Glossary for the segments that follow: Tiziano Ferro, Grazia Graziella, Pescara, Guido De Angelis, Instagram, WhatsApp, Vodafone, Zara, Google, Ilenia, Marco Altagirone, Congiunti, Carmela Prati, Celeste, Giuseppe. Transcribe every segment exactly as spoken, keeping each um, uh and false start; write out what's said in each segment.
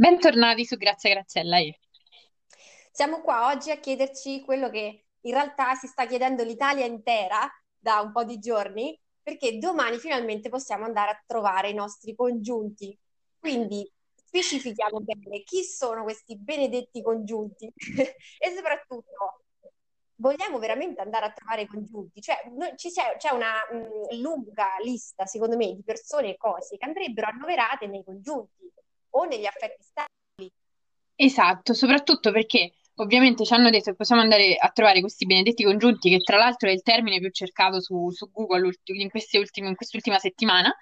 Bentornati su Grazia Graziella. Io. Siamo qua oggi a chiederci quello che in realtà si sta chiedendo l'Italia intera da un po' di giorni, perché domani finalmente possiamo andare a trovare i nostri congiunti. Quindi specifichiamo bene chi sono questi benedetti congiunti e soprattutto vogliamo veramente andare a trovare i congiunti. Cioè noi, ci c'è, c'è una mh, lunga lista, secondo me, di persone e cose che andrebbero annoverate nei congiunti o negli affetti stabili. Esatto, soprattutto perché ovviamente ci hanno detto che possiamo andare a trovare questi benedetti congiunti, che tra l'altro è il termine più cercato su, su Google in, queste ultime, in quest'ultima settimana,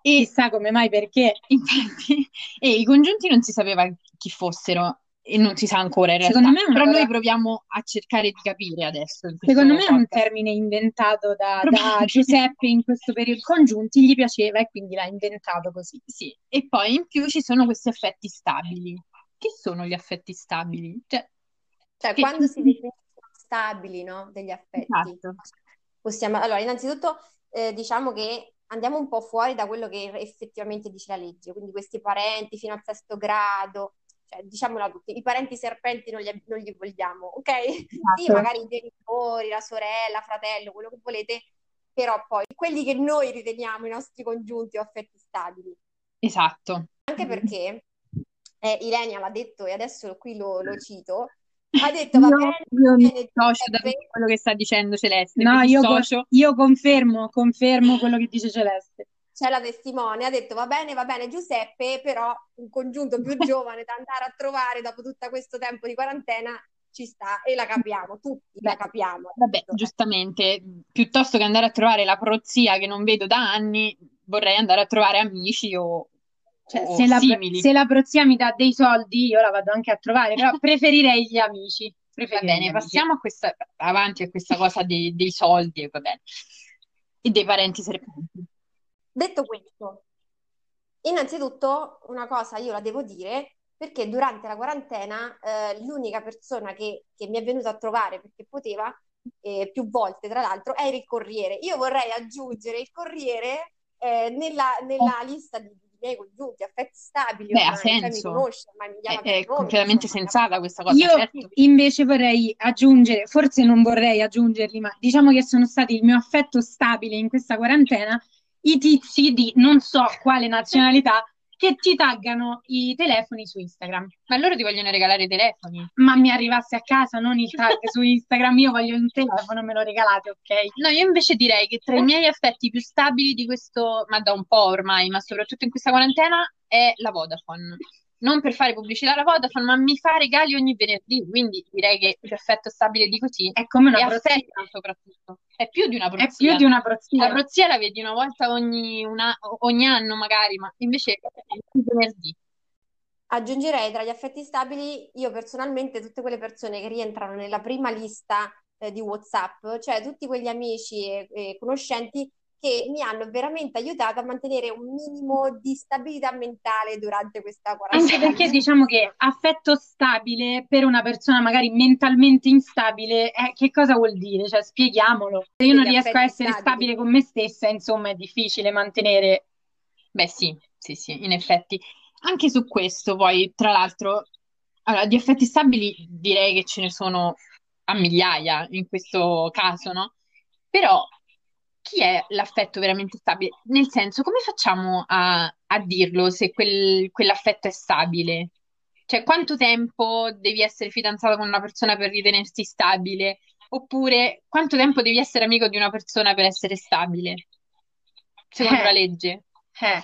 e chissà come mai, perché infatti e i congiunti non si sapeva chi fossero e non si sa ancora in realtà. Secondo me però cosa... noi proviamo a cercare di capire adesso. Secondo me è un termine inventato da, da Giuseppe in questo periodo. Congiunti gli piaceva e quindi l'ha inventato così. Sì. E poi in più ci sono questi affetti stabili. Che sono gli affetti stabili? Cioè, cioè che... quando si definiscono stabili, no? Degli affetti. Esatto. Possiamo... Allora, innanzitutto eh, diciamo che andiamo un po' fuori da quello che effettivamente dice la legge. Quindi questi parenti fino al sesto grado, cioè, diciamolo a tutti, i parenti serpenti non li, non li vogliamo, ok? Esatto. Sì, magari i genitori, la sorella, fratello, quello che volete, però poi quelli che noi riteniamo i nostri congiunti o affetti stabili. Esatto. Anche perché, eh, Ilenia l'ha detto e adesso qui lo, lo cito, ha detto va io, bene... Io mi socio da quello che sta dicendo Celeste. No, io, socio... io confermo, confermo quello che dice Celeste. C'è la testimone, ha detto va bene, va bene Giuseppe, però un congiunto più giovane da andare a trovare dopo tutto questo tempo di quarantena ci sta, e la capiamo, tutti Beh, la capiamo. Vabbè, giustamente, piuttosto che andare a trovare la prozia che non vedo da anni, vorrei andare a trovare amici o, cioè, o se simili. La, se la prozia mi dà dei soldi, io la vado anche a trovare, però preferirei gli amici. Preferirei va bene, amici. Passiamo a questa, avanti a questa cosa dei, dei soldi e va bene, e dei parenti serpenti. Detto questo, innanzitutto una cosa io la devo dire, perché durante la quarantena eh, l'unica persona che, che mi è venuta a trovare, perché poteva, eh, più volte tra l'altro, era il corriere. Io vorrei aggiungere il corriere eh, nella, nella lista di miei congiunti, affetti stabili. Beh, ormai, ha senso. Mi conosce, ma mi chiama è è nome, completamente insomma, sensata questa cosa. Io certo. Invece vorrei aggiungere, forse non vorrei aggiungerli, ma diciamo che sono stati il mio affetto stabile in questa quarantena i tizi di non so quale nazionalità che ti taggano i telefoni su Instagram. Ma loro ti vogliono regalare i telefoni? Ma mi arrivasse a casa, non il tag su Instagram, io voglio un telefono, me lo regalate, ok? No, io invece direi che tra i miei affetti più stabili di questo, ma da un po' ormai, ma soprattutto in questa quarantena, è la Vodafone. Non per fare pubblicità alla Vodafone, ma mi fa regali ogni venerdì, quindi direi che l'affetto stabile di così è come una prozia, soprattutto. È più di una prozia. È più di una prozia. La prozia la vedi una volta ogni, una, ogni anno magari, ma invece è il venerdì. Aggiungerei tra gli affetti stabili, io personalmente, tutte quelle persone che rientrano nella prima lista eh, di WhatsApp, cioè tutti quegli amici e, e conoscenti che mi hanno veramente aiutato a mantenere un minimo di stabilità mentale durante questa quarantena. Anche perché diciamo che affetto stabile per una persona magari mentalmente instabile, eh, che cosa vuol dire? Cioè, spieghiamolo. Se io non riesco a essere stabili. stabile con me stessa, insomma, è difficile mantenere... Beh, sì, sì, sì, in effetti. Anche su questo, poi, tra l'altro, allora, di affetti stabili direi che ce ne sono a migliaia in questo caso, no? Però... chi è l'affetto veramente stabile? Nel senso, come facciamo a, a dirlo se quel, quell'affetto è stabile? Cioè, quanto tempo devi essere fidanzato con una persona per ritenersi stabile? Oppure, quanto tempo devi essere amico di una persona per essere stabile? Secondo eh. la legge. Eh.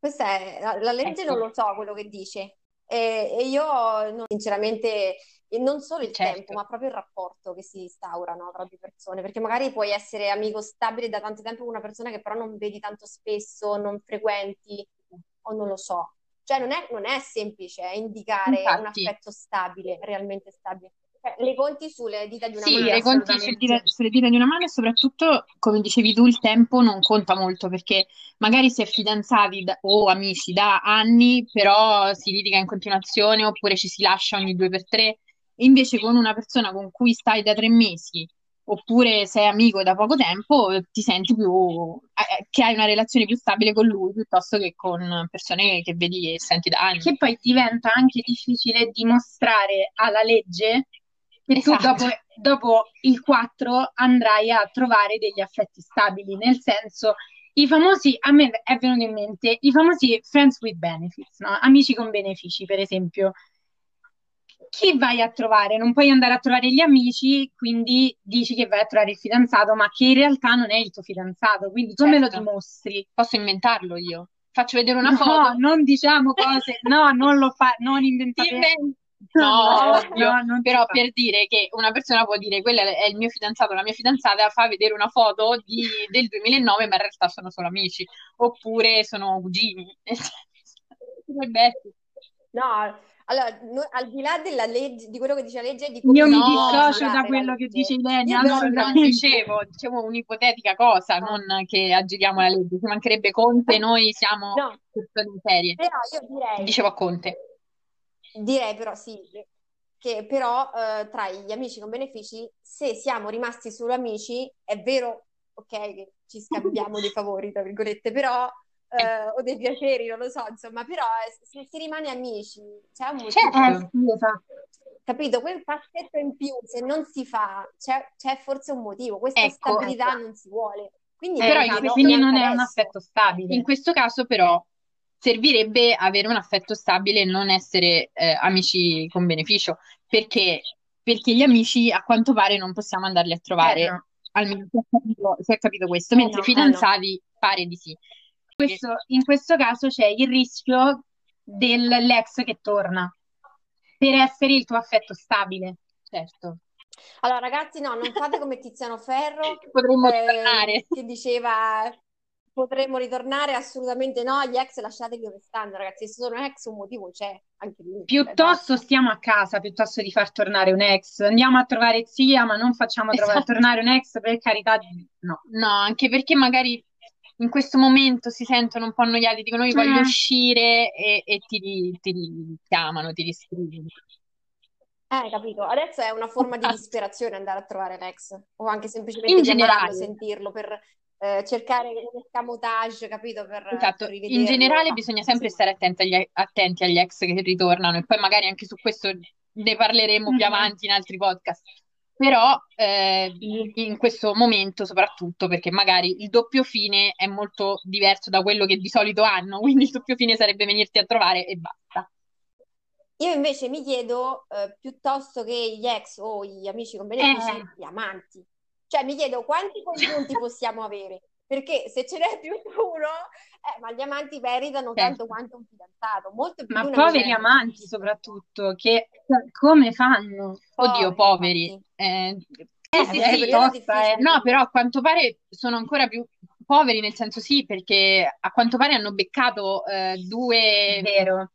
Questa è, la, la legge eh, non sì. lo so quello che dice. E, e io, non, sinceramente... E non solo il certo. tempo, ma proprio il rapporto che si instaura, no, tra due persone, perché magari puoi essere amico stabile da tanto tempo con una persona che però non vedi tanto spesso, non frequenti, o non lo so. Cioè non è, non è semplice eh, indicare Infatti. un affetto stabile, realmente stabile. Cioè, le conti sulle dita di una sì, mano. Sì, le conti sulle dita, sulle dita di una mano, e soprattutto, come dicevi tu, il tempo non conta molto, perché magari si è fidanzati da, o amici da anni, però si litiga in continuazione, oppure ci si lascia ogni due per tre. Invece con una persona con cui stai da tre mesi oppure sei amico da poco tempo, ti senti più eh, che hai una relazione più stabile con lui piuttosto che con persone che vedi e senti da anni. Che poi diventa anche difficile dimostrare alla legge che esatto. tu dopo, dopo il quattro andrai a trovare degli affetti stabili, nel senso i famosi, a me è venuto in mente, i famosi friends with benefits, no? Amici con benefici, per esempio. Chi vai a trovare? Non puoi andare a trovare gli amici, quindi dici che vai a trovare il fidanzato, ma che in realtà non è il tuo fidanzato, quindi tu certo. me lo dimostri. Posso inventarlo io? Faccio vedere una no, foto? No, non diciamo cose, no, non lo fa, non inventate. Inven- no, no, io, no non però per dire che una persona può dire quella è il mio fidanzato, la mia fidanzata, fa vedere una foto di, del duemilanove, ma in realtà sono solo amici, oppure sono cugini. No. Allora, noi, al di là della legge, di quello che dice la legge, di io mi no, dissocio da quello che dice Ilenia. Io non dicevo, dicevo un'ipotetica cosa, no. non che aggiriamo la legge, ci mancherebbe Conte, noi siamo no. persone serie. Però io direi, dicevo a Conte. Direi però sì, che però eh, tra gli amici con benefici, se siamo rimasti solo amici, è vero, ok, che ci scambiamo dei favori, tra virgolette, però... Uh, o dei piaceri, non lo so, insomma, però se si rimane amici c'è un motivo, certo. capito? Quel passetto in più, se non si fa, c'è, c'è forse un motivo, questa ecco, stabilità ecco. non si vuole, quindi, eh, però no, quindi non è un affetto stabile. In questo caso però servirebbe avere un affetto stabile e non essere eh, amici con beneficio, perché, perché gli amici a quanto pare non possiamo andarli a trovare, eh, no. almeno si è capito, si è capito questo, eh, mentre no, fidanzati eh, no. pare di sì. Questo, in questo caso c'è il rischio dell'ex che torna per essere il tuo affetto stabile, certo. Allora ragazzi, no, non fate come Tiziano Ferro potremmo eh, tornare. Che diceva potremmo ritornare, assolutamente no, gli ex lasciatevi dove stanno ragazzi, se sono ex un motivo c'è anche lì. Piuttosto stiamo a casa, piuttosto di far tornare un ex, andiamo a trovare zia ma non facciamo esatto. trovare, tornare un ex, per carità di... no. no, anche perché magari in questo momento si sentono un po' annoiati, dicono io voglio mm. uscire e, e ti, ti, ti chiamano, ti riscrivono. Eh, capito. Adesso è una forma di disperazione andare a trovare l'ex, o anche semplicemente chiamarlo, sentirlo, per eh, cercare un escamotage, capito? Per, esatto. per in generale ah, bisogna sempre sì. stare attenti agli, attenti agli ex che ritornano, e poi magari anche su questo ne parleremo mm-hmm. più avanti in altri podcast. Però eh, in questo momento soprattutto, perché magari il doppio fine è molto diverso da quello che di solito hanno, quindi il doppio fine sarebbe venirti a trovare e basta. Io invece mi chiedo, eh, piuttosto che gli ex o gli amici con benefici, eh. gli amanti. Cioè mi chiedo quanti congiunti possiamo avere, perché se ce n'è più di uno, eh, ma gli amanti meritano certo. tanto quanto un fidanzato. Molto più ma poveri gente. Amanti soprattutto, che come fanno? Poveri, oddio, poveri. Eh, eh, sì, è sì, tosta, eh. No, però a quanto pare sono ancora più poveri, nel senso sì, perché a quanto pare hanno beccato eh, due, vero.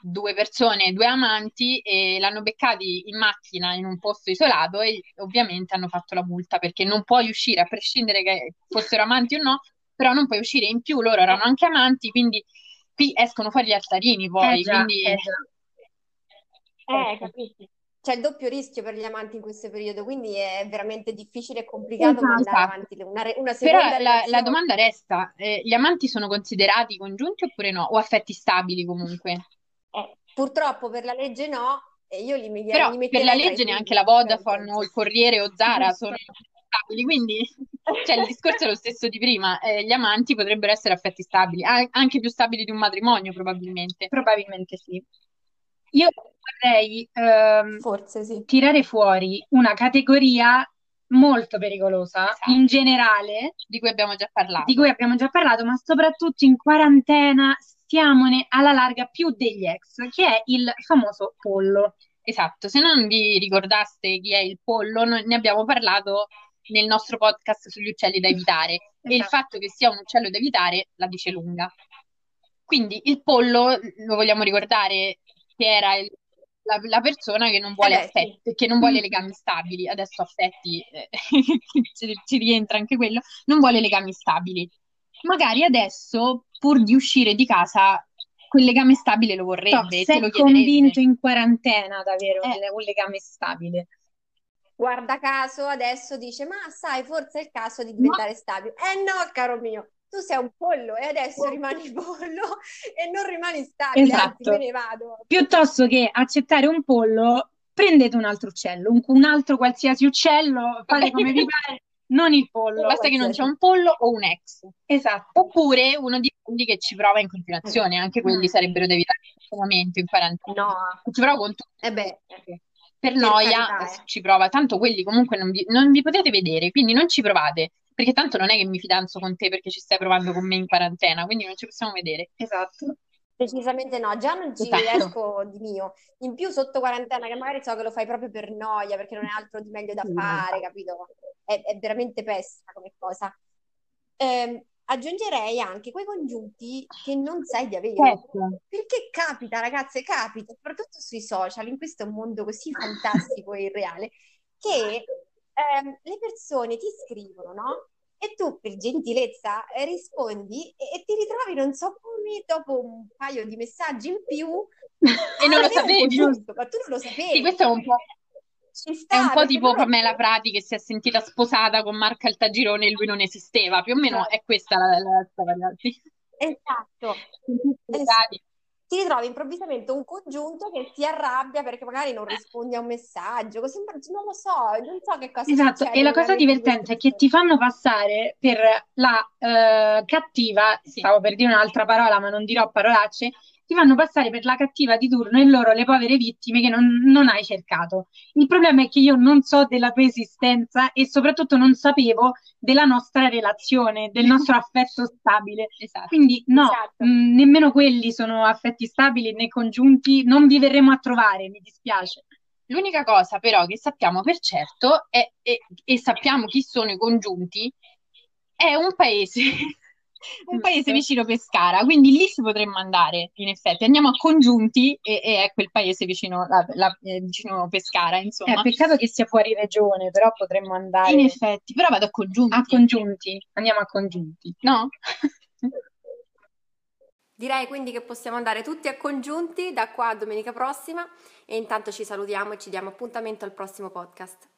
due persone, due amanti, e l'hanno beccati in macchina in un posto isolato e ovviamente hanno fatto la multa, perché non puoi uscire, a prescindere che fossero amanti o no, però non puoi uscire, in più loro erano anche amanti, quindi qui escono fuori gli altarini poi, eh già, quindi... Eh, già. eh capito. C'è il doppio rischio per gli amanti in questo periodo, quindi è veramente difficile e complicato esatto. mandare avanti una, re- una seconda però la, la domanda resta, eh, gli amanti sono considerati congiunti oppure no? O affetti stabili comunque? Eh, purtroppo per la legge no, e io li, li però li per la legge neanche la Vodafone o il Corriere o Zara sono stabili, quindi cioè, il discorso è lo stesso di prima, eh, gli amanti potrebbero essere affetti stabili, a- anche più stabili di un matrimonio probabilmente. Probabilmente sì. Io vorrei ehm, Forse, sì. tirare fuori una categoria molto pericolosa, esatto. in generale, di cui abbiamo già parlato, di cui abbiamo già parlato, ma soprattutto in quarantena stiamone alla larga più degli ex, che è il famoso pollo. Esatto, se non vi ricordaste chi è il pollo, noi ne abbiamo parlato nel nostro podcast sugli uccelli da evitare, esatto. e il fatto che sia un uccello da evitare la dice lunga. Quindi il pollo, lo vogliamo ricordare... era il, la, la persona che non vuole eh beh, affetti, sì. che non vuole legami stabili, adesso affetti eh, ci, ci rientra anche quello, non vuole legami stabili. Magari adesso, pur di uscire di casa, quel legame stabile lo vorrebbe, Toh, te lo chiederebbe. Sei convinto in quarantena ad avere eh. un legame stabile. guarda caso adesso dice, ma sai, forse è il caso di diventare no. stabile. Eh no, caro mio, tu sei un pollo e adesso rimani pollo e non rimani stabile, esatto. Anzi, me ne vado. Piuttosto che accettare un pollo, prendete un altro uccello, un, un altro qualsiasi uccello, fate come vi pare, non il pollo. Basta che non c'è un pollo o un ex. Esatto. Oppure uno di quelli che ci prova in continuazione, anche quelli sarebbero da evitare in questo momento, in quarantena. No. Ci provo con tutto. Eh beh. Per, per noia carità, eh. ci prova, tanto quelli comunque non vi, non vi potete vedere, quindi non ci provate, perché tanto non è che mi fidanzo con te perché ci stai provando con me in quarantena, quindi non ci possiamo vedere. Esatto. Decisamente no, già non ci esatto. riesco di mio, in più sotto quarantena che magari so che lo fai proprio per noia, perché non è altro di meglio da fare, capito? È, è veramente pessima come cosa. Eh, aggiungerei anche quei congiunti che non sai di avere, certo. perché capita ragazze, capita, soprattutto sui social, in questo mondo così fantastico e irreale, che ehm, le persone ti scrivono, no? E tu per gentilezza rispondi e, e ti ritrovi non so come dopo un paio di messaggi in più e non lo sapevi, giusto, ma tu non lo sapevi. Sì, questo è un po', sta, è un po' tipo Carmela non... Prati che si è sentita sposata con Marco Altagirone e lui non esisteva, più o meno è questa la, la storia. Esatto. Ti ritrovi improvvisamente un congiunto che si arrabbia perché magari non rispondi a un messaggio, così non lo so, non so che cosa esatto, succede, e la cosa divertente è che ti fanno passare per la uh, cattiva, sì. stavo per dire un'altra parola ma non dirò parolacce, ti fanno passare per la cattiva di turno e loro le povere vittime che non, non hai cercato. Il problema è che io non so della tua esistenza e soprattutto non sapevo della nostra relazione, del nostro affetto stabile. Esatto. Quindi no, esatto. mh, nemmeno quelli sono affetti stabili né congiunti, non vi verremo a trovare, mi dispiace. L'unica cosa però che sappiamo per certo è, è, e sappiamo chi sono i congiunti, è un paese... un paese vicino Pescara, quindi lì ci potremmo andare, in effetti andiamo a Congiunti e, e è quel paese vicino, la, la, eh, vicino Pescara, insomma. È peccato che sia fuori regione, però potremmo andare in effetti, però vado a Congiunti, a Congiunti. Andiamo a Congiunti, no? Direi quindi che possiamo andare tutti a Congiunti da qua a domenica prossima e intanto ci salutiamo e ci diamo appuntamento al prossimo podcast.